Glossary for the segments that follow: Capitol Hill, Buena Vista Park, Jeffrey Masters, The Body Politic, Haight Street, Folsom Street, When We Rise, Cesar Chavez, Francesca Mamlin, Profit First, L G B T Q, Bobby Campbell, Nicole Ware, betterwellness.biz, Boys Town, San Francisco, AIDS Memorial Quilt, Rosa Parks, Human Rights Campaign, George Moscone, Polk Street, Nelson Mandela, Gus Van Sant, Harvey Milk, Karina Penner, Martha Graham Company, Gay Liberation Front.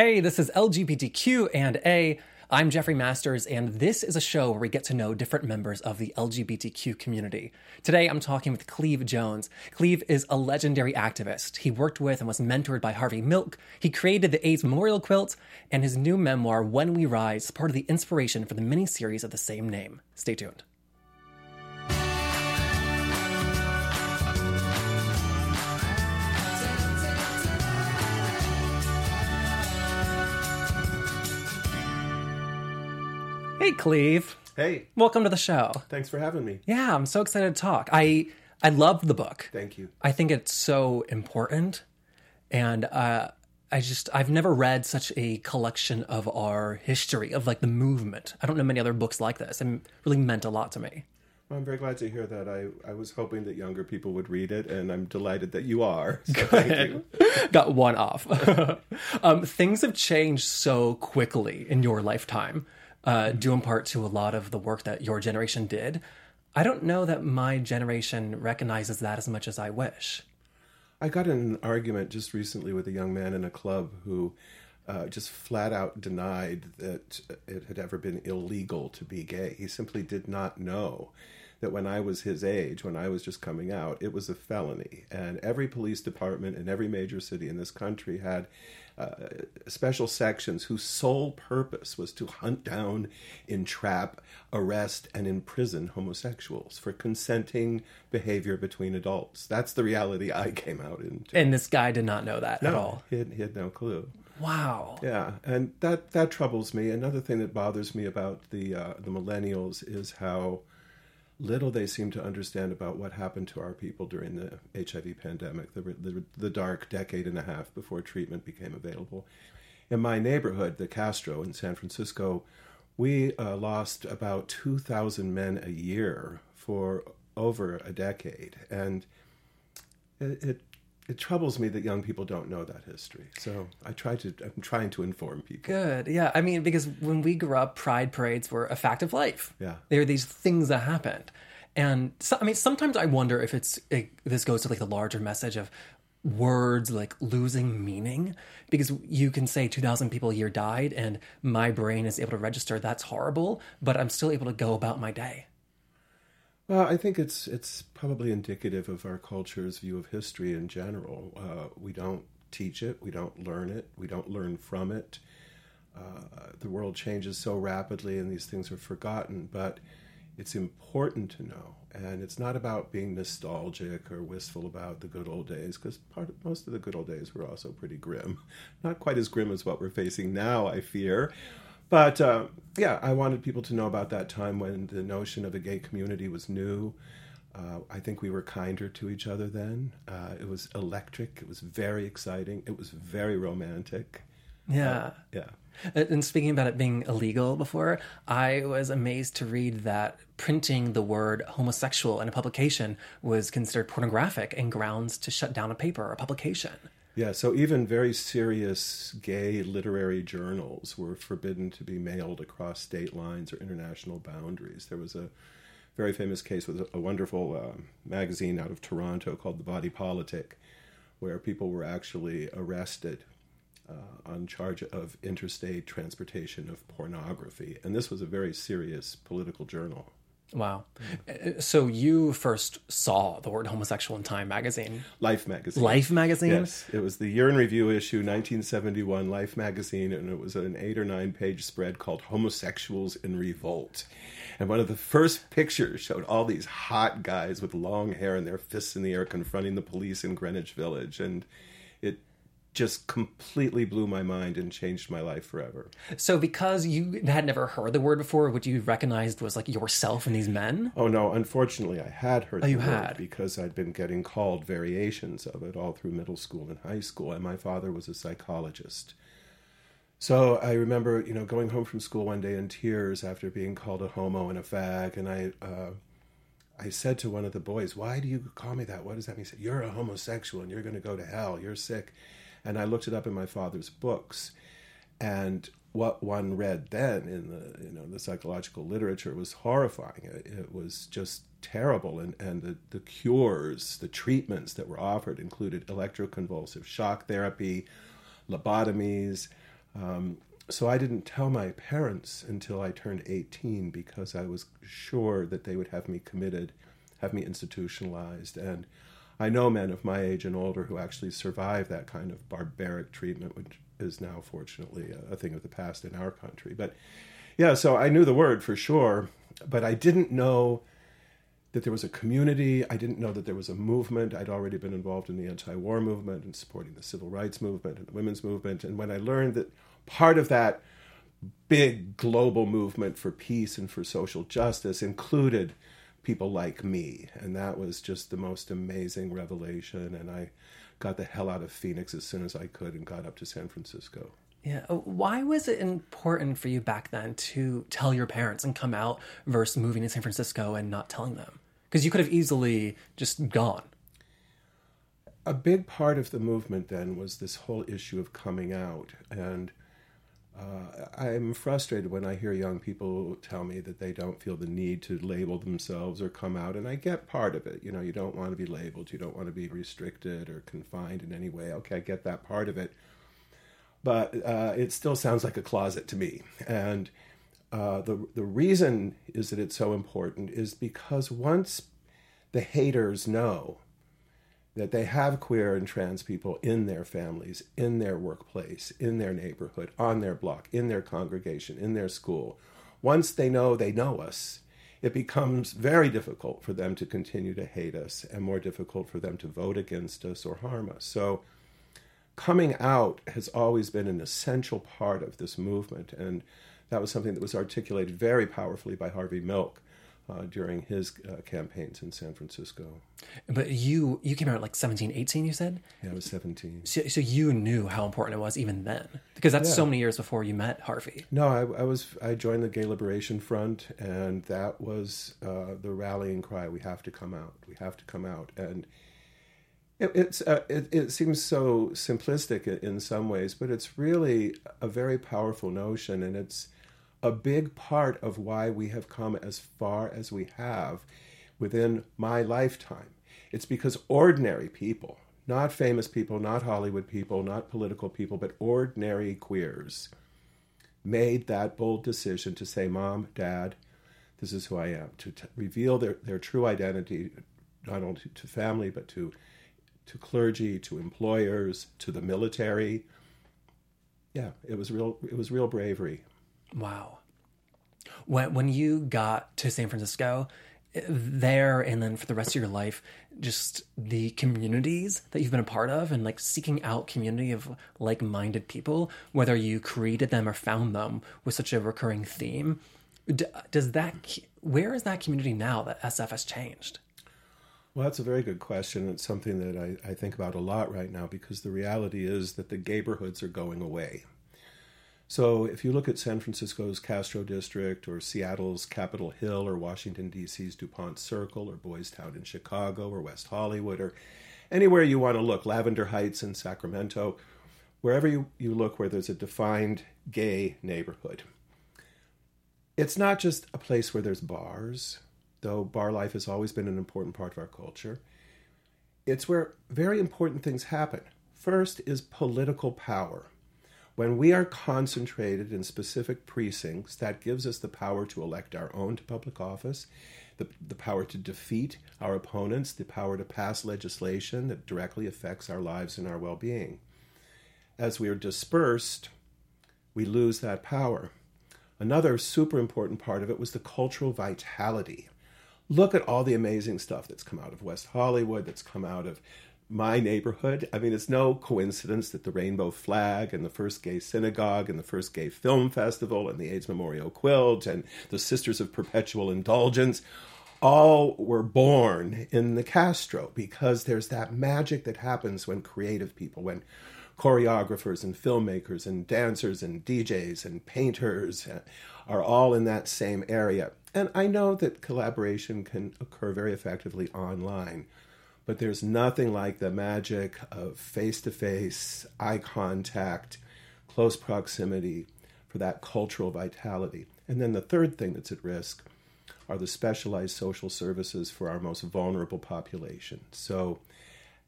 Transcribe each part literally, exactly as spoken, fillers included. Hey, this is L G B T Q and A. I'm Jeffrey Masters, and this is a show where we get to know different members of the L G B T Q community. Today, I'm talking with Cleve Jones. Cleve is a legendary activist. He worked with and was mentored by Harvey Milk. He created the AIDS Memorial Quilt, and his new memoir, When We Rise, is part of the inspiration for the miniseries of the same name. Stay tuned. Hey, Cleve. Hey. Welcome to the show. Thanks for having me. Yeah, I'm so excited to talk. I I love the book. Thank you. I think it's so important. And uh, I just, I've never read such a collection of our history, of like the movement. I don't know many other books like this. It really meant a lot to me. Well, I'm very glad to hear that. I, I was hoping that younger people would read it, and I'm delighted that you are. So thank you. Got one off. um, things have changed so quickly in your lifetime. Uh, due in part to a lot of the work that your generation did. I don't know that my generation recognizes that as much as I wish. I got in an argument just recently with a young man in a club who uh, just flat out denied that it had ever been illegal to be gay. He simply did not know that when I was his age, when I was just coming out, it was a felony. And every police department in every major city in this country had uh, special sections whose sole purpose was to hunt down, entrap, arrest, and imprison homosexuals for consenting behavior between adults. That's the reality I came out into. And this guy did not know that no, at all? He had, he had no clue. Wow. Yeah, and that, that troubles me. Another thing that bothers me about the uh, the millennials is how little they seem to understand about what happened to our people during the H I V pandemic, the, the the dark decade and a half before treatment became available. In my neighborhood, the Castro in San Francisco, we uh, lost about two thousand men a year for over a decade. And it, it It troubles me that young people don't know that history. So I try to, I'm trying to inform people. Good. Yeah. I mean, because when we grew up, pride parades were a fact of life. Yeah. They were these things that happened. And so, I mean, sometimes I wonder if it's, it, this goes to like the larger message of words like losing meaning, because you can say two thousand people a year died and my brain is able to register that's horrible, but I'm still able to go about my day. Well, I think it's it's probably indicative of our culture's view of history in general. Uh, we don't teach it. We don't learn it. We don't learn from it. Uh, the world changes so rapidly and these things are forgotten, but it's important to know. And it's not about being nostalgic or wistful about the good old days, because part of, most of the good old days were also pretty grim. Not quite as grim as what we're facing now, I fear. But, uh, yeah, I wanted people to know about that time when the notion of a gay community was new. Uh, I think we were kinder to each other then. Uh, it was electric. It was very exciting. It was very romantic. Yeah. Uh, yeah. And speaking about it being illegal before, I was amazed to read that printing the word homosexual in a publication was considered pornographic and grounds to shut down a paper or a publication. Yeah, so even very serious gay literary journals were forbidden to be mailed across state lines or international boundaries. There was a very famous case with a wonderful uh, magazine out of Toronto called The Body Politic, where people were actually arrested uh, on charge of interstate transportation of pornography. And this was a very serious political journal. Wow. So you first saw the word homosexual in Time magazine. Life magazine. Life magazine? Yes. It was the year in review issue, nineteen seventy-one, Life magazine, and it was an eight or nine page spread called Homosexuals in Revolt. And one of the first pictures showed all these hot guys with long hair and their fists in the air confronting the police in Greenwich Village. And it just completely blew my mind and changed my life forever. So because you had never heard the word before, what you recognized was like yourself in these men? Oh, no. Unfortunately, I had heard oh, the you word had. because I'd been getting called variations of it all through middle school and high school. And my father was a psychologist. So I remember, you know, going home from school one day in tears after being called a homo and a fag. And I uh, I said to one of the boys, "Why do you call me that? What does that mean?" He said, "You're a homosexual and you're going to go to hell. You're sick." And I looked it up in my father's books, and what one read then in the you know the psychological literature was horrifying. It, it was just terrible, and, and the, the cures, the treatments that were offered included electroconvulsive shock therapy, lobotomies, Um, so I didn't tell my parents until I turned eighteen because I was sure that they would have me committed, have me institutionalized. And I know men of my age and older who actually survived that kind of barbaric treatment, which is now, fortunately, a thing of the past in our country. But yeah, so I knew the word for sure, but I didn't know that there was a community. I didn't know that there was a movement. I'd already been involved in the anti-war movement and supporting the civil rights movement and the women's movement. And when I learned that part of that big global movement for peace and for social justice included people like me, and that was just the most amazing revelation. And I got the hell out of Phoenix as soon as I could and got up to San Francisco. Yeah. Why was it important for you back then to tell your parents and come out versus moving to San Francisco and not telling them? Because you could have easily just gone. A big part of the movement then was this whole issue of coming out. And uh, I'm frustrated when I hear young people tell me that they don't feel the need to label themselves or come out. And I get part of it. You know, you don't want to be labeled. You don't want to be restricted or confined in any way. Okay, I get that part of it. But uh, it still sounds like a closet to me. And uh, the the reason is that it's so important is because once the haters know that they have queer and trans people in their families, in their workplace, in their neighborhood, on their block, in their congregation, in their school, once they know they know us, it becomes very difficult for them to continue to hate us and more difficult for them to vote against us or harm us. So coming out has always been an essential part of this movement, and that was something that was articulated very powerfully by Harvey Milk uh, during his uh, campaigns in San Francisco. But you you came out at like seventeen, eighteen, you said? Yeah, I was seventeen. So, so you knew how important it was even then, because that's yeah. so many years before you met Harvey. No, I, I was I joined the Gay Liberation Front, and that was uh, the rallying cry, we have to come out, we have to come out, and It, it's uh, it, it seems so simplistic in some ways, but it's really a very powerful notion, and it's a big part of why we have come as far as we have within my lifetime. It's because ordinary people, not famous people, not Hollywood people, not political people, but ordinary queers made that bold decision to say, Mom, Dad, this is who I am, to t- reveal their, their true identity, not only to family, but to to clergy, to employers, to the military. Yeah, it was real it was real bravery. Wow. When when you got to San Francisco, there and then for the rest of your life, just the communities that you've been a part of and like seeking out community of like-minded people, whether you created them or found them, was such a recurring theme. Does that where is that community now that S F has changed? Well, that's a very good question. It's something that I, I think about a lot right now because the reality is that the gayborhoods are going away. So if you look at San Francisco's Castro district or Seattle's Capitol Hill or Washington, D C's DuPont Circle or Boys Town in Chicago or West Hollywood or anywhere you want to look, Lavender Heights in Sacramento, wherever you, you look where there's a defined gay neighborhood. It's not just a place where there's bars, though bar life has always been an important part of our culture. It's where very important things happen. First is political power. When we are concentrated in specific precincts, that gives us the power to elect our own to public office, the, the power to defeat our opponents, the power to pass legislation that directly affects our lives and our well-being. As we are dispersed, we lose that power. Another super important part of it was the cultural vitality. Look at all the amazing stuff that's come out of West Hollywood, that's come out of my neighborhood. I mean, it's no coincidence that the Rainbow Flag and the first gay synagogue and the first gay film festival and the AIDS Memorial Quilt and the Sisters of Perpetual Indulgence all were born in the Castro because there's that magic that happens when creative people, when choreographers and filmmakers and dancers and D Js and painters are all in that same area. And I know that collaboration can occur very effectively online, but there's nothing like the magic of face-to-face, eye contact, close proximity for that cultural vitality. And then the third thing that's at risk are the specialized social services for our most vulnerable population. So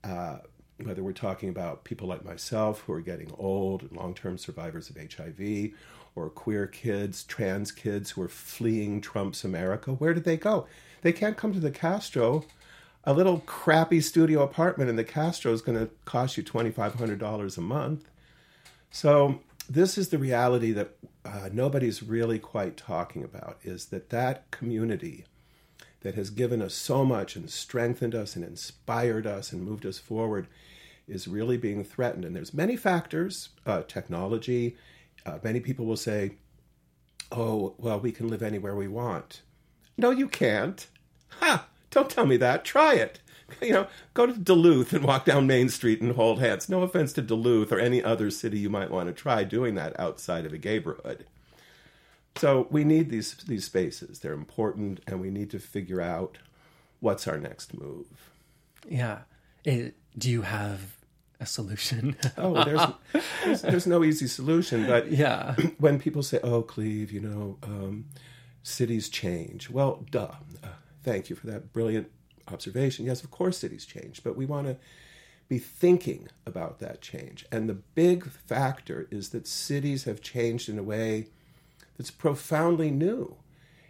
uh, whether we're talking about people like myself who are getting old, long-term survivors of H I V, or queer kids, trans kids who are fleeing Trump's America, where do they go? They can't come to the Castro. A little crappy studio apartment in the Castro is going to cost you twenty-five hundred dollars a month. So this is the reality that uh, nobody's really quite talking about, is that that community that has given us so much and strengthened us and inspired us and moved us forward is really being threatened. And there's many factors, uh, technology. Uh, many people will say, oh, well, we can live anywhere we want. No, you can't. Ha! Don't tell me that. Try it. You know, go to Duluth and walk down Main Street and hold hands. No offense to Duluth or any other city you might want to try doing that outside of a neighborhood. So we need these these spaces. They're important, and we need to figure out what's our next move. Yeah. It, do you have a solution? oh, there's, there's there's no easy solution. But yeah. When people say, oh, Cleve, you know, um, cities change. Well, duh. Uh, Thank you for that brilliant observation. Yes, of course cities change, but we want to be thinking about that change. And the big factor is that cities have changed in a way that's profoundly new.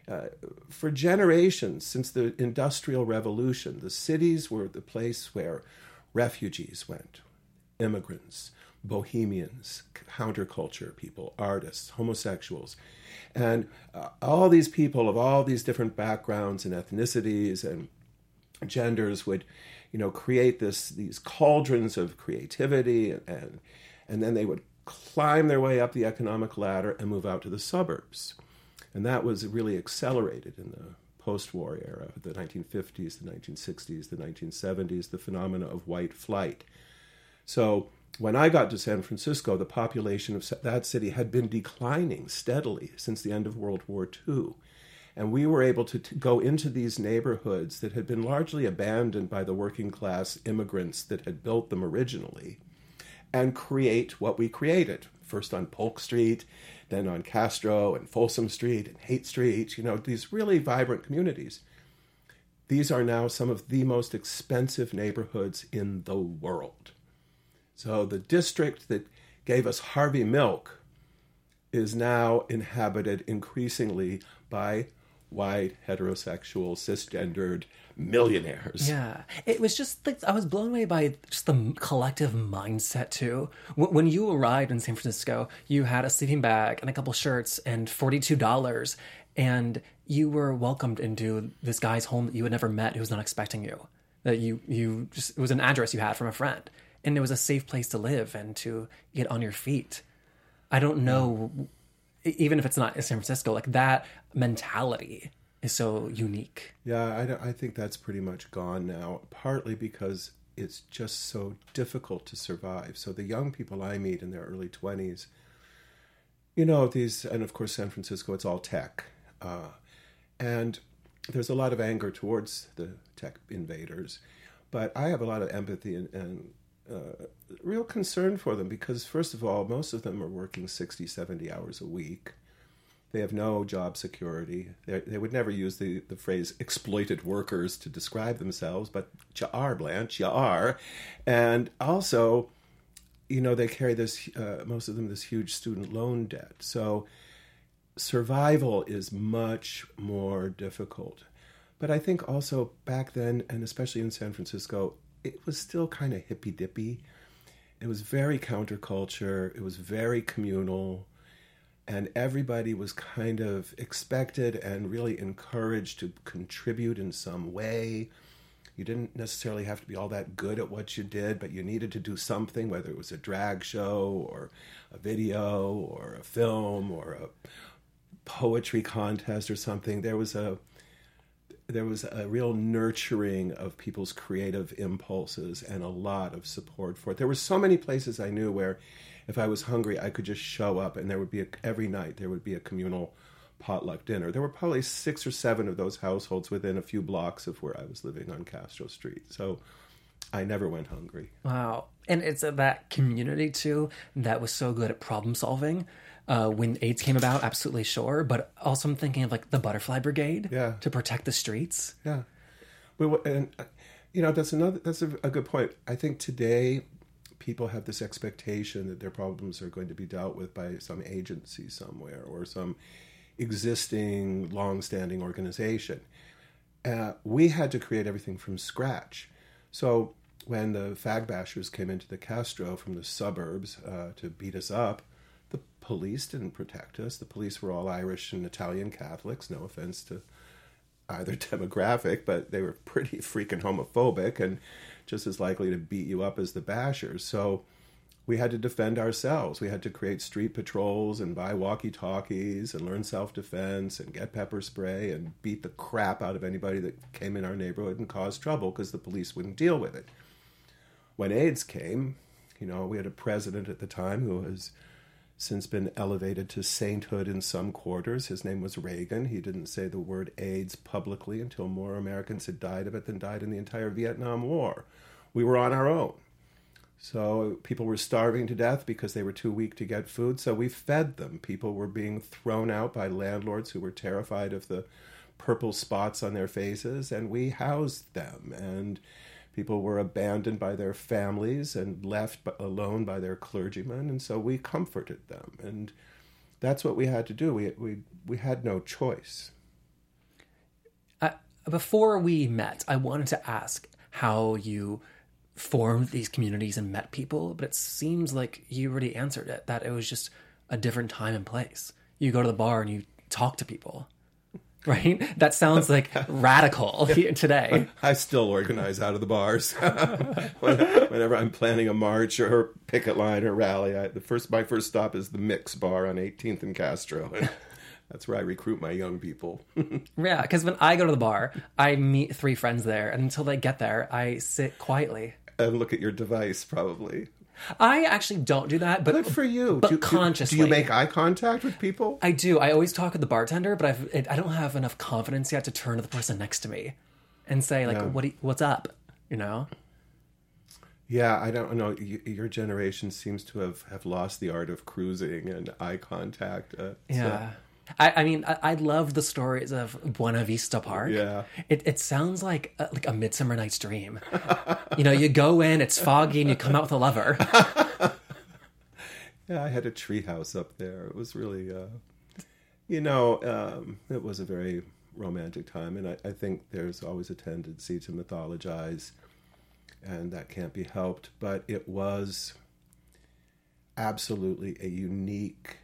Uh, for generations, since the Industrial Revolution, the cities were the place where refugees went, immigrants, bohemians, counterculture people, artists, homosexuals. And uh, all these people of all these different backgrounds and ethnicities and genders would, you know, create this these cauldrons of creativity, and, and and then they would climb their way up the economic ladder and move out to the suburbs. And that was really accelerated in the post-war era, the nineteen fifties, the nineteen sixties, the nineteen seventies, the phenomena of white flight. So when I got to San Francisco, the population of that city had been declining steadily since the end of World War Two. And we were able to t- go into these neighborhoods that had been largely abandoned by the working class immigrants that had built them originally and create what we created, first on Polk Street, then on Castro and Folsom Street and Haight Street, you know, these really vibrant communities. These are now some of the most expensive neighborhoods in the world. So the district that gave us Harvey Milk is now inhabited increasingly by white, heterosexual, cisgendered millionaires. Yeah. It was just like, I was blown away by just the collective mindset too. When you arrived in San Francisco, you had a sleeping bag and a couple shirts and forty-two dollars, and you were welcomed into this guy's home that you had never met, who was not expecting you. That you, you just, it was an address you had from a friend. And it was a safe place to live and to get on your feet. I don't know, even if it's not in San Francisco, like that mentality is so unique. Yeah, I, don't, I think that's pretty much gone now, partly because it's just so difficult to survive. So the young people I meet in their early twenties, you know, these, and of course, San Francisco, it's all tech. Uh, and there's a lot of anger towards the tech invaders. But I have a lot of empathy and, and Uh, real concern for them, because first of all, most of them are working sixty, seventy hours a week. They have no job security. They're, they would never use the, the phrase exploited workers to describe themselves, but you are, Blanche, you are. And also, you know, they carry this, uh, most of them, this huge student loan debt. So survival is much more difficult. But I think also back then, and especially in San Francisco, it was still kind of hippy-dippy. It was very counterculture. It was very communal. And everybody was kind of expected and really encouraged to contribute in some way. You didn't necessarily have to be all that good at what you did, but you needed to do something, whether it was a drag show or a video or a film or a poetry contest or something. There was a There was a real nurturing of people's creative impulses and a lot of support for it. There were so many places I knew where if I was hungry, I could just show up, and there would be a, every night there would be a communal potluck dinner. There were probably six or seven of those households within a few blocks of where I was living on Castro Street. So I never went hungry. Wow. And it's that community too that was so good at problem solving. Uh, when AIDS came about, absolutely sure. But also I'm thinking of like the Butterfly Brigade yeah. to protect the streets. Yeah. We were, and You know, that's another, that's a, a good point. I think today people have this expectation that their problems are going to be dealt with by some agency somewhere or some existing long-standing organization. Uh, we had to create everything from scratch. So when the fag bashers came into the Castro from the suburbs uh, to beat us up, the police didn't protect us. The police were all Irish and Italian Catholics, no offense to either demographic, but they were pretty freaking homophobic and just as likely to beat you up as the bashers. So we had to defend ourselves. We had to create street patrols and buy walkie-talkies and learn self-defense and get pepper spray and beat the crap out of anybody that came in our neighborhood and caused trouble because the police wouldn't deal with it. When AIDS came, you know, we had a president at the time who was since been elevated to sainthood in some quarters. His name was Reagan. He didn't say the word AIDS publicly until more Americans had died of it than died in the entire Vietnam War. We were on our own. So people were starving to death because they were too weak to get food, so we fed them. People were being thrown out by landlords who were terrified of the purple spots on their faces, and we housed them. And people were abandoned by their families and left alone by their clergymen, and so we comforted them. And that's what we had to do. We we we had no choice. Uh, before we met, I wanted to ask how you formed these communities and met people, but it seems like you already answered it, that it was just a different time and place. You go to the bar and you talk to people. Right? That sounds like radical today. I still organize out of the bars. Whenever I'm planning a march or a picket line or rally, I, the first my first stop is the Mix Bar on eighteenth and Castro. And that's where I recruit my young people. Yeah, because when I go to the bar, I meet three friends there. And until they get there, I sit quietly. And look at your device, probably. I actually don't do that, but good for you. But do, consciously, do you make eye contact with people? I do. I always talk with the bartender, but I've, I don't have enough confidence yet to turn to the person next to me and say, like, yeah. "What? Do you, what's up?" You know? Yeah, I don't know. Your generation seems to have, have lost the art of cruising and eye contact. Uh, yeah, so. I, I mean, I, I love the stories of Buena Vista Park. Yeah, it it sounds like a, like a Midsummer Night's Dream. You know, you go in, it's foggy, and you come out with a lover. Yeah, I had a treehouse up there. It was really, uh, you know, um, it was a very romantic time. And I, I think there's always a tendency to mythologize, and that can't be helped. But it was absolutely a unique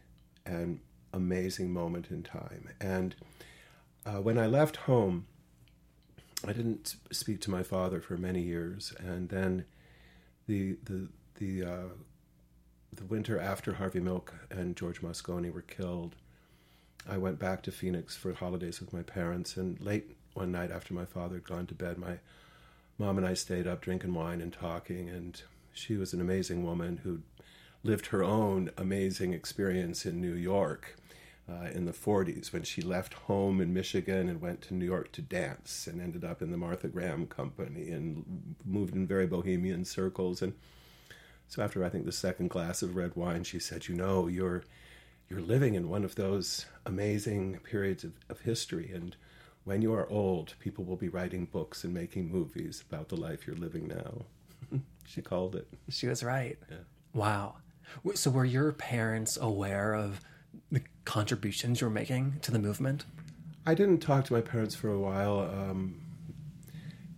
and amazing moment in time. And uh, when I left home, I didn't speak to my father for many years, and then the the the uh, the winter after Harvey Milk and George Moscone were killed, I went back to Phoenix for holidays with my parents, and late one night after my father had gone to bed, my mom and I stayed up drinking wine and talking, and she was an amazing woman who lived her own amazing experience in New York. Uh, in the forties, when she left home in Michigan and went to New York to dance and ended up in the Martha Graham Company and moved in very bohemian circles. And so after, I think, the second glass of red wine, she said, you know, you're you're living in one of those amazing periods of, of history. And when you are old, people will be writing books and making movies about the life you're living now. She called it. She was right. Yeah. Wow. So were your parents aware of the contributions you're making to the movement? I didn't talk to my parents for a while. Um,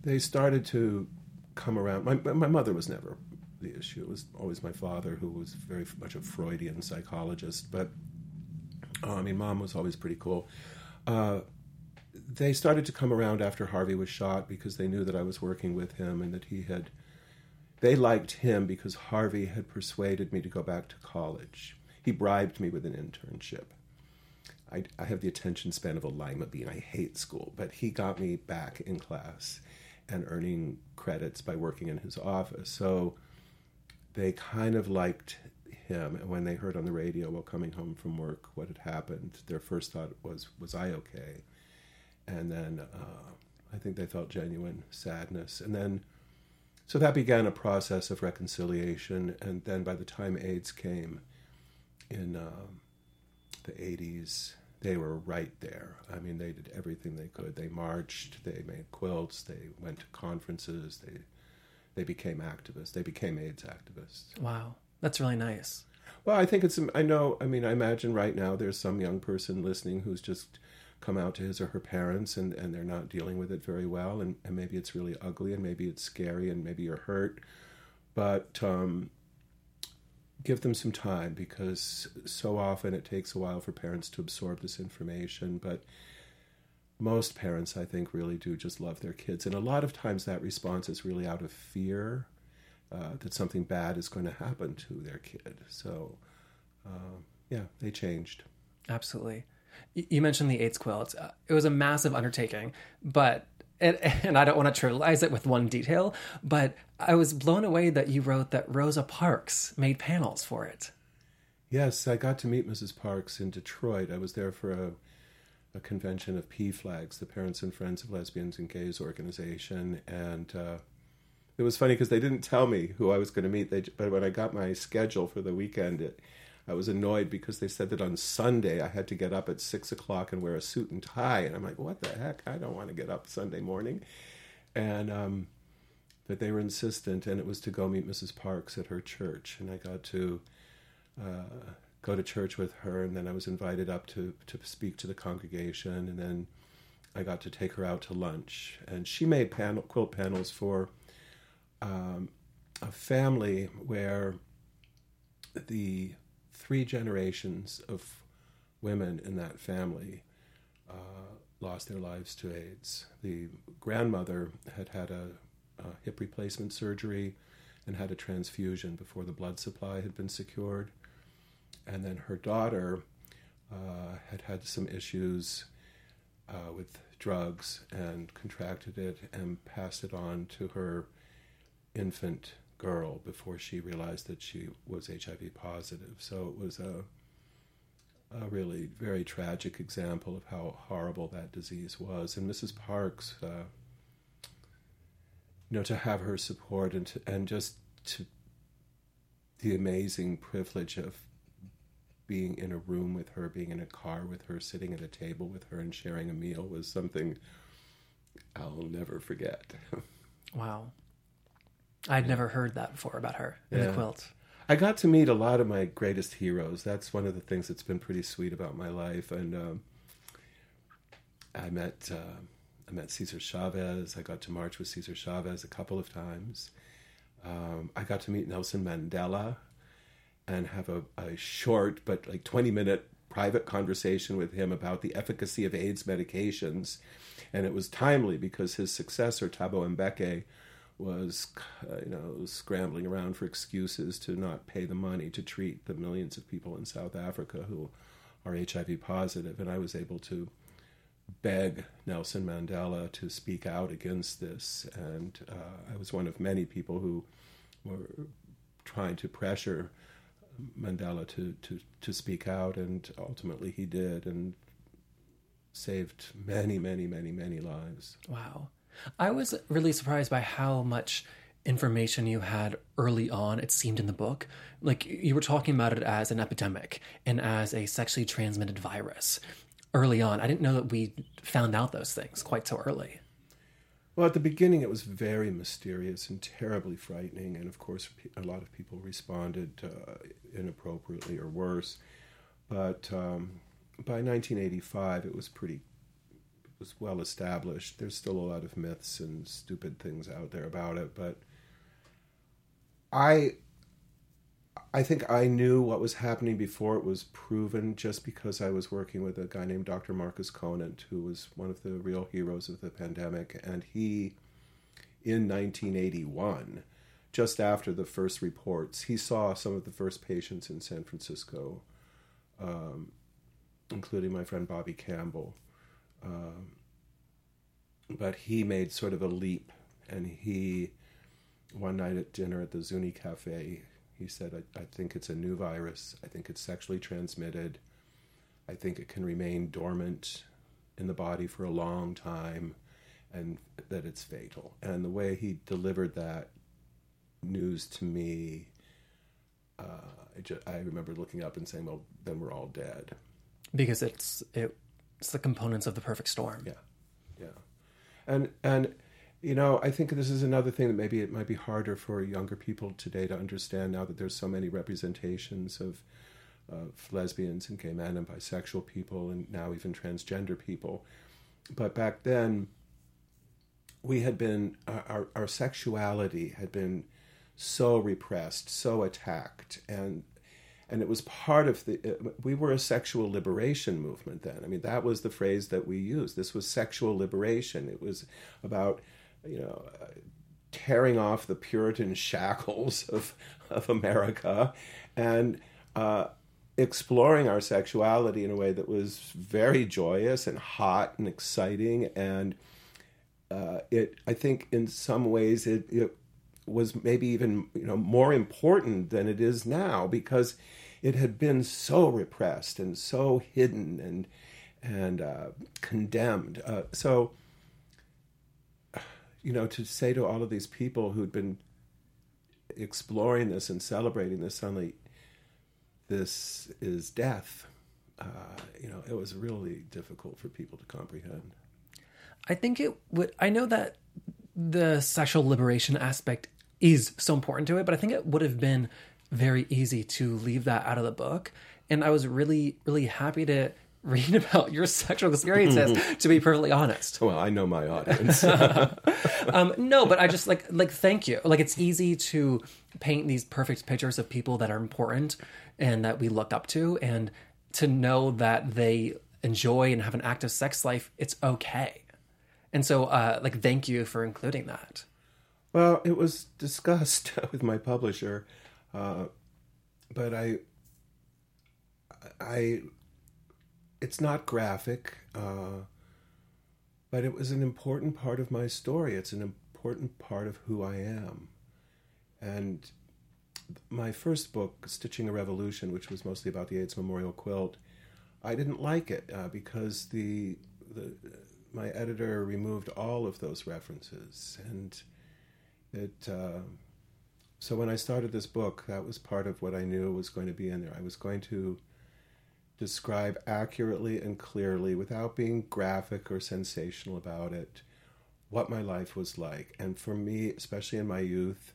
they started to come around. My my mother was never the issue. It was always my father, who was very much a Freudian psychologist. But, oh, I mean, Mom was always pretty cool. Uh, they started to come around after Harvey was shot because they knew that I was working with him and that he had... They liked him because Harvey had persuaded me to go back to college. He bribed me with an internship. I, I have the attention span of a lima bean. I hate school, but he got me back in class and earning credits by working in his office. So they kind of liked him. And when they heard on the radio while coming home from work what had happened, their first thought was, was I okay? And then uh, I think they felt genuine sadness. And then, so that began a process of reconciliation. And then by the time AIDS came, in um, the eighties, they were right there. I mean, they did everything they could. They marched, they made quilts, they went to conferences, they they became activists. They became AIDS activists. Wow. That's really nice. Well, I think it's, I know, I mean, I imagine right now there's some young person listening who's just come out to his or her parents and, and they're not dealing with it very well, and, and maybe it's really ugly and maybe it's scary and maybe you're hurt. But um, give them some time, because so often it takes a while for parents to absorb this information. But most parents, I think, really do just love their kids. And a lot of times that response is really out of fear uh, that something bad is going to happen to their kid. So, uh, yeah, they changed. Absolutely. You mentioned the AIDS quilt. It was a massive undertaking, but and, and I don't want to trivialize it with one detail, but I was blown away that you wrote that Rosa Parks made panels for it. Yes, I got to meet Missus Parks in Detroit. I was there for a, a convention of P FLAGs, the Parents and Friends of Lesbians and Gays organization, and uh, it was funny because they didn't tell me who I was going to meet. They, but when I got my schedule for the weekend, it, I was annoyed because they said that on Sunday I had to get up at six o'clock and wear a suit and tie. And I'm like, what the heck? I don't want to get up Sunday morning. And um, but they were insistent, and it was to go meet Missus Parks at her church. And I got to uh, go to church with her, and then I was invited up to, to speak to the congregation. And then I got to take her out to lunch. And she made panel, quilt panels for um, a family where the three generations of women in that family uh, lost their lives to AIDS. The grandmother had had a, a hip replacement surgery and had a transfusion before the blood supply had been secured. And then her daughter uh, had had some issues uh, with drugs and contracted it and passed it on to her infant girl before she realized that she was H I V positive. So it was a, a really very tragic example of how horrible that disease was. And Missus Parks, uh, you know, to have her support and to, and just to the amazing privilege of being in a room with her, being in a car with her, sitting at a table with her and sharing a meal was something I'll never forget. Wow. I'd never heard that before about her in yeah. the quilt. I got to meet a lot of my greatest heroes. That's one of the things that's been pretty sweet about my life. And um, I met uh, I met Cesar Chavez. I got to march with Cesar Chavez a couple of times. Um, I got to meet Nelson Mandela and have a, a short but like twenty-minute private conversation with him about the efficacy of AIDS medications. And it was timely because his successor, Thabo Mbeki, was, uh, you know, scrambling around for excuses to not pay the money to treat the millions of people in South Africa who are H I V positive. And I was able to beg Nelson Mandela to speak out against this. And uh, I was one of many people who were trying to pressure Mandela to, to, to speak out. And ultimately he did and saved many, many, many, many lives. Wow. I was really surprised by how much information you had early on, it seemed, in the book. Like, you were talking about it as an epidemic and as a sexually transmitted virus early on. I didn't know that we found out those things quite so early. Well, at the beginning, it was very mysterious and terribly frightening. And, of course, a lot of people responded uh, inappropriately or worse. But um, by nineteen eighty-five, it was pretty was well established. There's still a lot of myths and stupid things out there about it, but I I think I knew what was happening before it was proven, just because I was working with a guy named Doctor Marcus Conant, who was one of the real heroes of the pandemic, and he, in nineteen eighty-one, just after the first reports, he saw some of the first patients in San Francisco, um, including my friend Bobby Campbell. Um, but he made sort of a leap, and he, one night at dinner at the Zuni Cafe, he said, I, I think it's a new virus. I think it's sexually transmitted. I think it can remain dormant in the body for a long time, and that it's fatal. And the way he delivered that news to me, uh, I, just, I remember looking up and saying, well, then we're all dead. because it's it, it's the components of the perfect storm. Yeah, yeah, and and you know, I think this is another thing that maybe it might be harder for younger people today to understand now that there's so many representations of of lesbians and gay men and bisexual people and now even transgender people. But back then, we had been, our, our sexuality had been so repressed, so attacked, and and it was part of the, it, we were a sexual liberation movement then. I mean, that was the phrase that we used. This was sexual liberation. It was about, you know, tearing off the Puritan shackles of, of America and uh, exploring our sexuality in a way that was very joyous and hot and exciting and Uh, it, I think, in some ways, it, it was maybe even you know more important than it is now because it had been so repressed and so hidden and and uh, condemned. Uh, so, you know, to say to all of these people who'd been exploring this and celebrating this, suddenly, this is death. Uh, you know, it was really difficult for people to comprehend. I think it would, I know that the sexual liberation aspect is so important to it, but I think it would have been very easy to leave that out of the book. And I was really, really happy to read about your sexual experiences, to be perfectly honest. Well, I know my audience. um, no, but I just like, like, thank you. Like, it's easy to paint these perfect pictures of people that are important and that we look up to, and to know that they enjoy and have an active sex life, it's okay. And so, uh, like, thank you for including that. Well, it was discussed with my publisher, uh, but I, I, it's not graphic, uh, but it was an important part of my story. It's an important part of who I am. And my first book, Stitching a Revolution, which was mostly about the AIDS Memorial Quilt, I didn't like it uh, because the the. my editor removed all of those references, and it uh, so when I started this book, that was part of what I knew was going to be in there. I was going to describe accurately and clearly, without being graphic or sensational about it, what my life was like. And for me, especially in my youth,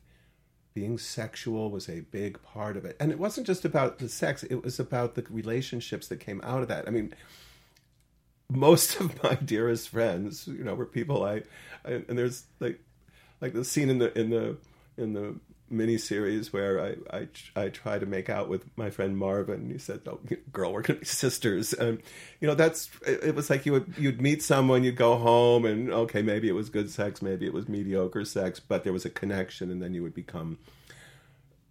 being sexual was a big part of it. And it wasn't just about the sex, it was about the relationships that came out of that. I mean, most of my dearest friends, you know, were people I, I and there's like, like the scene in the in the in the miniseries where I I, I try to make out with my friend Marvin, and he said, "No, girl, we're gonna be sisters." And you know, that's it, it was like you would you'd meet someone, you'd go home, and okay, maybe it was good sex, maybe it was mediocre sex, but there was a connection, and then you would become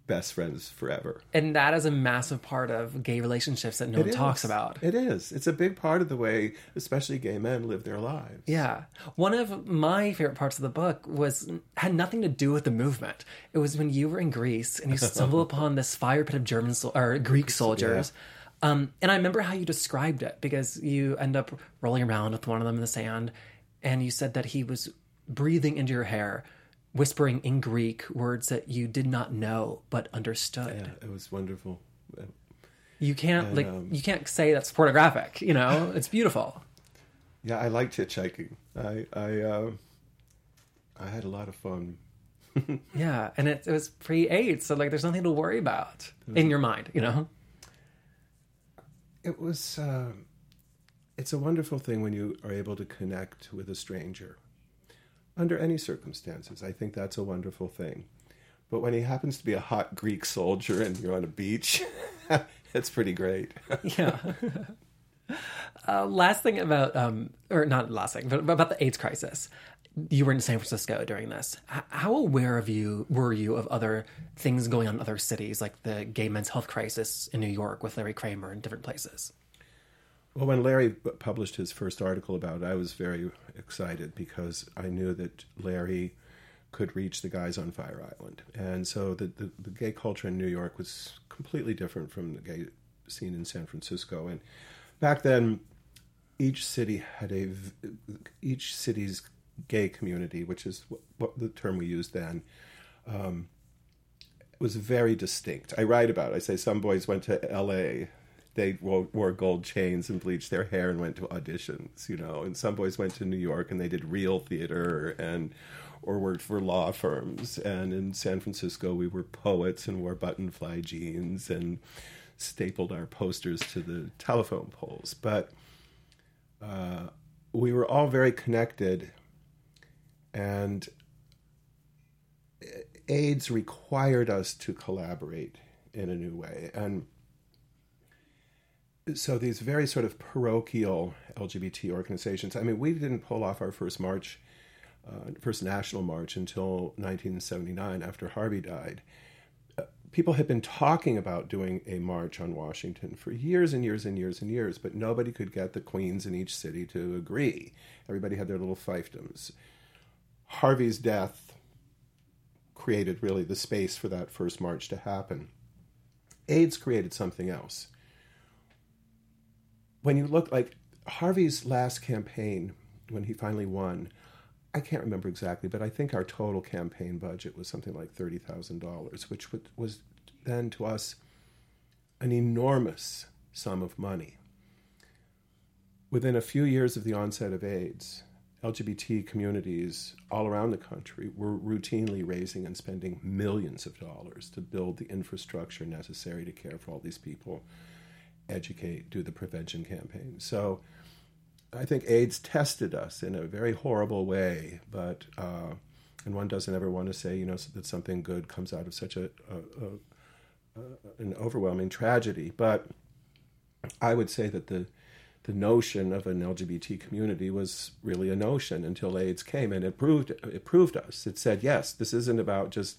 best friends forever. And that is a massive part of gay relationships that no one talks about. It is. It's a big part of the way, especially gay men, live their lives. Yeah. One of my favorite parts of the book was had nothing to do with the movement. It was when you were in Greece and you stumbled upon this fire pit of German sol- or Greek soldiers. Yeah. Um, and I remember how you described it, because you end up rolling around with one of them in the sand, and you said that he was breathing into your hair, whispering in Greek words that you did not know but understood. Yeah, it was wonderful. You can't and, like um, you can't say that's pornographic. You know, it's beautiful. Yeah, I liked hitchhiking. I I uh, I had a lot of fun. Yeah, and it, it was pre-AIDS, so like there's nothing to worry about was, in your mind. You know, it was. Uh, it's a wonderful thing when you are able to connect with a stranger. Under any circumstances, I think that's a wonderful thing. But when he happens to be a hot Greek soldier and you're on a beach, it's pretty great. Yeah. Uh, last thing about, um, or not last thing, but about the AIDS crisis. You were in San Francisco during this. H- how aware of you were you of other things going on in other cities, like the gay men's health crisis in New York with Larry Kramer and different places? Well, when Larry published his first article about it, I was very excited because I knew that Larry could reach the guys on Fire Island. And so the, the, the gay culture in New York was completely different from the gay scene in San Francisco. And back then, each city had a, each city's gay community, which is what, what the term we used then, um, was very distinct. I write about it. I say some boys went to L A they wore gold chains and bleached their hair and went to auditions, you know. And some boys went to New York and they did real theater and or worked for law firms. And in San Francisco, we were poets and wore button-fly jeans and stapled our posters to the telephone poles. But uh, we were all very connected. And AIDS required us to collaborate in a new way. And so these very sort of parochial L G B T organizations, I mean, we didn't pull off our first march, uh, first national march until nineteen seventy-nine after Harvey died. Uh, people had been talking about doing a march on Washington for years and years and years and years, but nobody could get the queens in each city to agree. Everybody had their little fiefdoms. Harvey's death created really the space for that first march to happen. AIDS created something else. When you look, like, Harvey's last campaign, when he finally won, I can't remember exactly, but I think our total campaign budget was something like thirty thousand dollars, which was then to us an enormous sum of money. Within a few years of the onset of AIDS, L G B T communities all around the country were routinely raising and spending millions of dollars to build the infrastructure necessary to care for all these people, educate, do the prevention campaign. So I think AIDS tested us in a very horrible way, but, uh, and one doesn't ever want to say, you know, that something good comes out of such a, a, a, a an overwhelming tragedy. But I would say that the, the notion of an L G B T community was really a notion until AIDS came, and it proved, it proved us. It said, yes, this isn't about just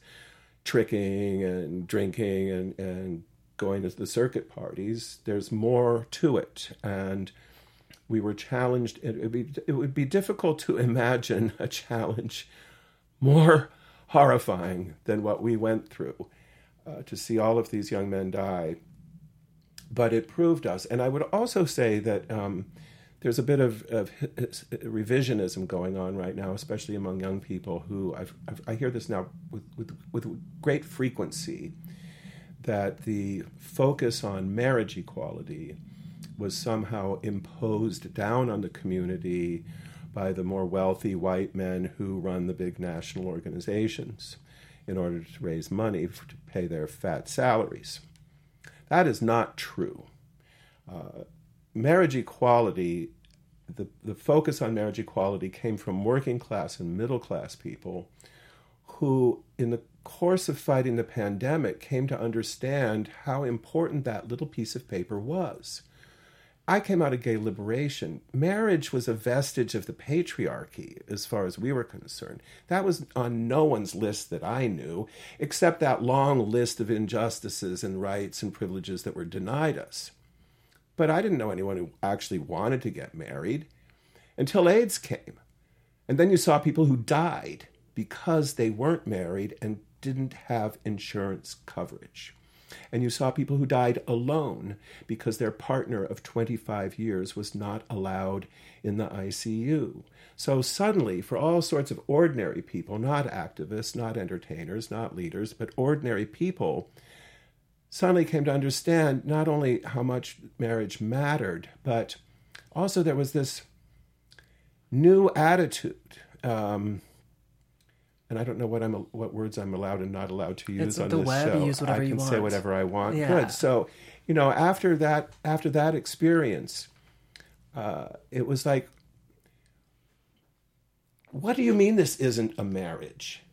tricking and drinking and, and going to the circuit parties. There's more to it. And we were challenged. It would be, it would be difficult to imagine a challenge more horrifying than what we went through, uh, to see all of these young men die. But it proved us. And I would also say that um, there's a bit of, of revisionism going on right now, especially among young people who, I've, I've, I hear this now with, with, with great frequency, that the focus on marriage equality was somehow imposed down on the community by the more wealthy white men who run the big national organizations in order to raise money to pay their fat salaries. That is not true. Uh, marriage equality, the, the focus on marriage equality came from working class and middle class people who, in the course of fighting the pandemic, came to understand how important that little piece of paper was. I came out of gay liberation. Marriage was a vestige of the patriarchy, as far as we were concerned. That was on no one's list that I knew, except that long list of injustices and rights and privileges that were denied us. But I didn't know anyone who actually wanted to get married until AIDS came. And then you saw people who died because they weren't married and didn't have insurance coverage. And you saw people who died alone because their partner of twenty-five years was not allowed in the I C U. So suddenly, for all sorts of ordinary people, not activists, not entertainers, not leaders, but ordinary people, suddenly came to understand not only how much marriage mattered, but also there was this new attitude, um, and I don't know what I'm what words I'm allowed and not allowed to use it's on the this web. Show. Use whatever I can you want. Say whatever I want. Yeah. Good. So, you know, after that after that experience, uh, it was like, what do you mean this isn't a marriage?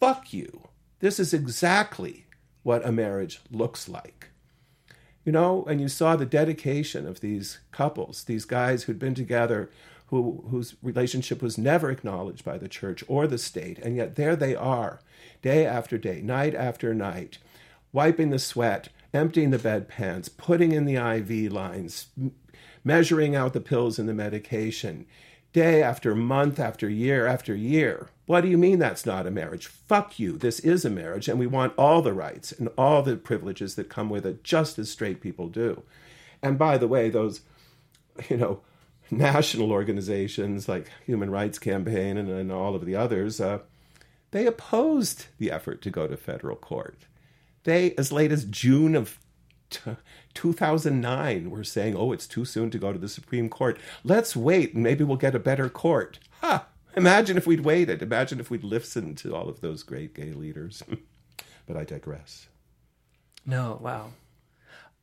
Fuck you. This is exactly what a marriage looks like. You know, and you saw the dedication of these couples, these guys who'd been together, Who, whose relationship was never acknowledged by the church or the state, and yet there they are, day after day, night after night, wiping the sweat, emptying the bedpans, putting in the I V lines, measuring out the pills and the medication, day after month after year after year. What do you mean that's not a marriage? Fuck you, this is a marriage, and we want all the rights and all the privileges that come with it, just as straight people do. And by the way, those, you know, national organizations like Human Rights Campaign and, and all of the others, uh, they opposed the effort to go to federal court. They, as late as June of t- two thousand nine were saying, oh, it's too soon to go to the Supreme Court. Let's wait, and maybe we'll get a better court. Ha! Imagine if we'd waited. Imagine if we'd listened to all of those great gay leaders. But I digress. No, wow.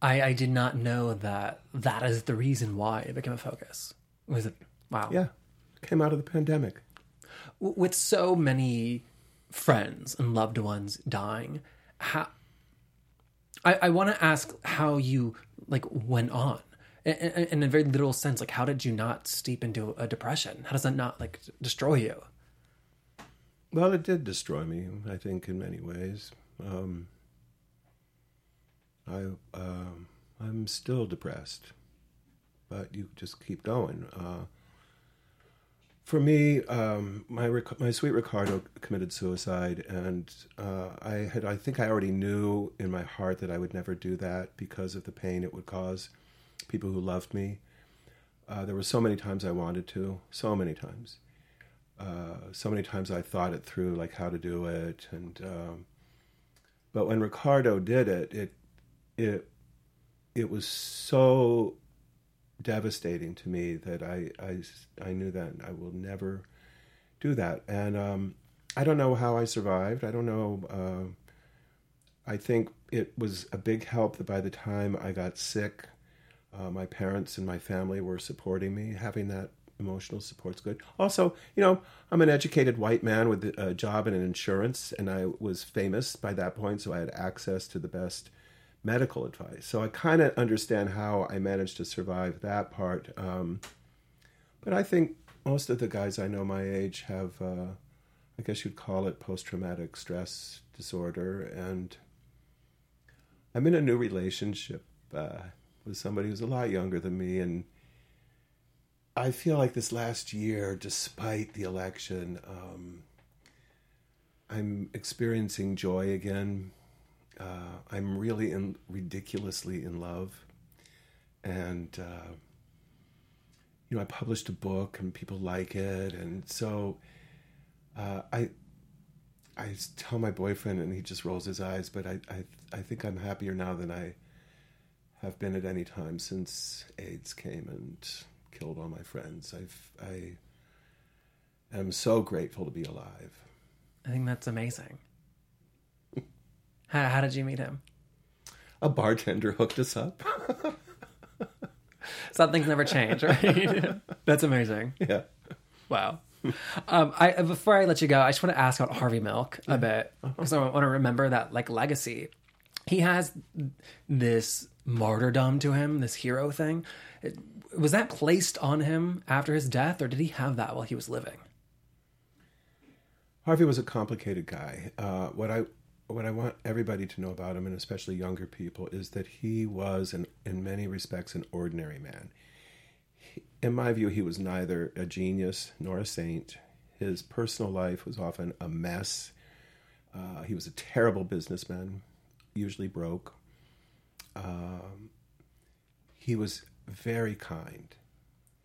I, I did not know that that is the reason why it became a focus. Was it? Wow. Yeah. It came out of the pandemic. With so many friends and loved ones dying, how, I, I want to ask how you, like, went on. In, in, in a very literal sense, like, how did you not steep into a depression? How does that not, like, destroy you? Well, it did destroy me, I think, in many ways. Um, I, uh, I'm still depressed, but you just keep going. Uh, for me, um, my my sweet Ricardo committed suicide, and uh, I had I think I already knew in my heart that I would never do that because of the pain it would cause people who loved me. Uh, there were so many times I wanted to, so many times. Uh, so many times I thought it through, like how to do it, and um, but when Ricardo did it, it. It it was so devastating to me that I, I, I knew that I will never do that. And um, I don't know how I survived. I don't know. Uh, I think it was a big help that by the time I got sick, uh, my parents and my family were supporting me. Having that emotional support's good. Also, you know, I'm an educated white man with a job and an insurance, and I was famous by that point, so I had access to the best medical advice. So I kind of understand how I managed to survive that part. Um, but I think most of the guys I know my age have, uh, I guess you'd call it post-traumatic stress disorder. And I'm in a new relationship uh, with somebody who's a lot younger than me. And I feel like this last year, despite the election, um, I'm experiencing joy again. Uh, I'm really in, ridiculously in love, and uh, you know, I published a book and people like it, and so uh, I I tell my boyfriend and he just rolls his eyes, but I, I I think I'm happier now than I have been at any time since AIDS came and killed all my friends. I've I am so grateful to be alive. I think that's amazing. How, how did you meet him? A bartender hooked us up. Something's never changed, right? That's amazing. Yeah. Wow. Um, I before I let you go, I just want to ask about Harvey Milk a bit, because uh-huh. I want to remember that, like, legacy. He has this martyrdom to him, this hero thing. It, was that placed on him after his death, or did he have that while he was living? Harvey was a complicated guy. Uh, what I... What I want everybody to know about him, and especially younger people, is that he was, an, in many respects, an ordinary man. He, in my view, he was neither a genius nor a saint. His personal life was often a mess. Uh, he was a terrible businessman, usually broke. Um, he was very kind.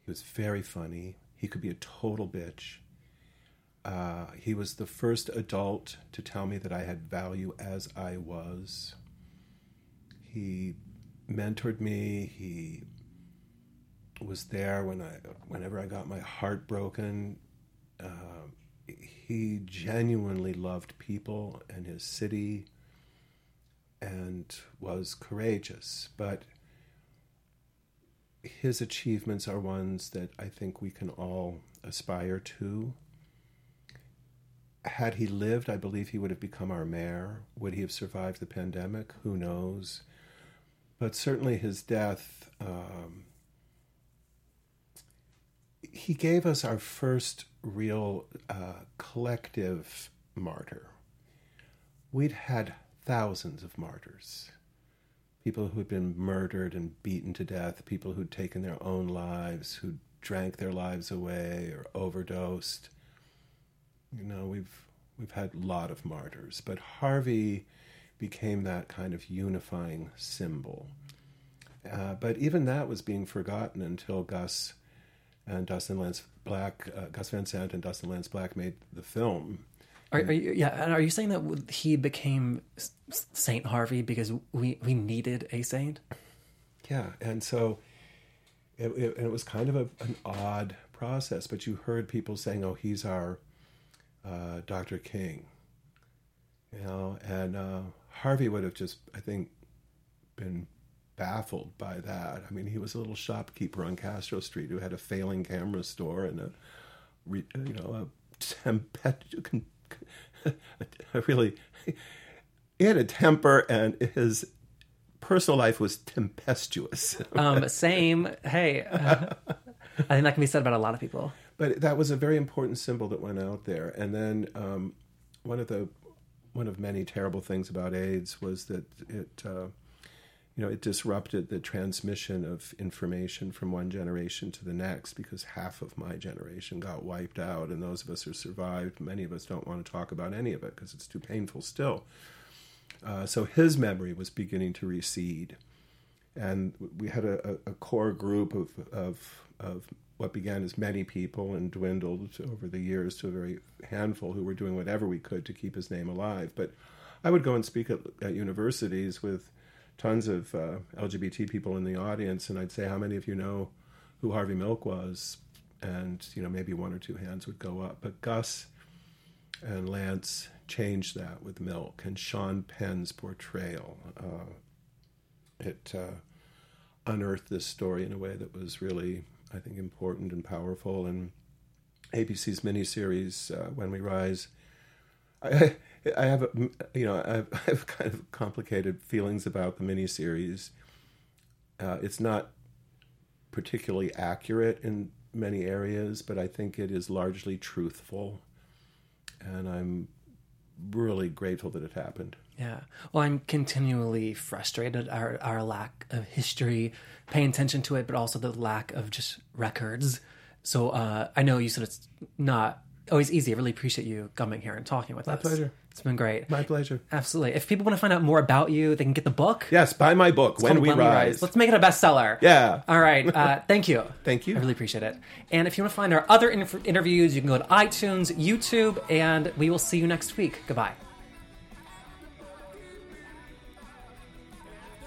He was very funny. He could be a total bitch. Uh, he was the first adult to tell me that I had value as I was. He mentored me. He was there when I, whenever I got my heart broken. Uh, he genuinely loved people and his city and was courageous. But his achievements are ones that I think we can all aspire to. Had he lived, I believe he would have become our mayor. Would he have survived the pandemic? Who knows? But certainly his death, um, he gave us our first real uh, collective martyr. We'd had thousands of martyrs, people who'd been murdered and beaten to death, people who'd taken their own lives, who drank their lives away or overdosed. You know, we've we've had a lot of martyrs, but Harvey became that kind of unifying symbol. Uh, but even that was being forgotten until Gus and Dustin Lance Black, uh, Gus Van Sant and Dustin Lance Black made the film Are, are you, yeah, and are you saying that he became Saint Harvey because we, we needed a saint? Yeah, and so it, it, it was kind of a, an odd process, but you heard people saying, oh, he's our uh, Doctor King, you know, and uh, Harvey would have just, I think, been baffled by that. I mean, he was a little shopkeeper on Castro Street who had a failing camera store and a, you know, a, a really, he had a temper, and his personal life was tempestuous. Um, same. Hey, uh, I think that can be said about a lot of people. But that was a very important symbol that went out there. And then um, one of the one of many terrible things about AIDS was that it, uh, you know, it disrupted the transmission of information from one generation to the next, because half of my generation got wiped out, and those of us who survived, many of us don't want to talk about any of it because it's too painful still. Uh, so his memory was beginning to recede. And we had a, a core group of, of of what began as many people and dwindled over the years to a very handful who were doing whatever we could to keep his name alive. But I would go and speak at, at universities with tons of uh, L G B T people in the audience, and I'd say, how many of you know who Harvey Milk was? And, you know, maybe one or two hands would go up. But Gus and Lance changed that with Milk and Sean Penn's portrayal. Uh, it uh, unearthed this story in a way that was really, I think, important and powerful. And A B C's miniseries, uh, When We Rise, I, I have, you know, I have, I have kind of complicated feelings about the miniseries. Uh, it's not particularly accurate in many areas, but I think it is largely truthful, and I'm really grateful that it happened. Yeah. Well, I'm continually frustrated at our, our lack of history, paying attention to it, but also the lack of just records. So uh, I know you said it's not always easy. I really appreciate you coming here and talking with my us. My pleasure. It's been great. My pleasure. Absolutely. If people want to find out more about you, they can get the book. Yes, buy my book, When We Rise. Rise. Let's make it a bestseller. Yeah. All right. Uh, thank you. Thank you. I really appreciate it. And if you want to find our other inter- interviews, you can go to iTunes, YouTube, and we will see you next week. Goodbye.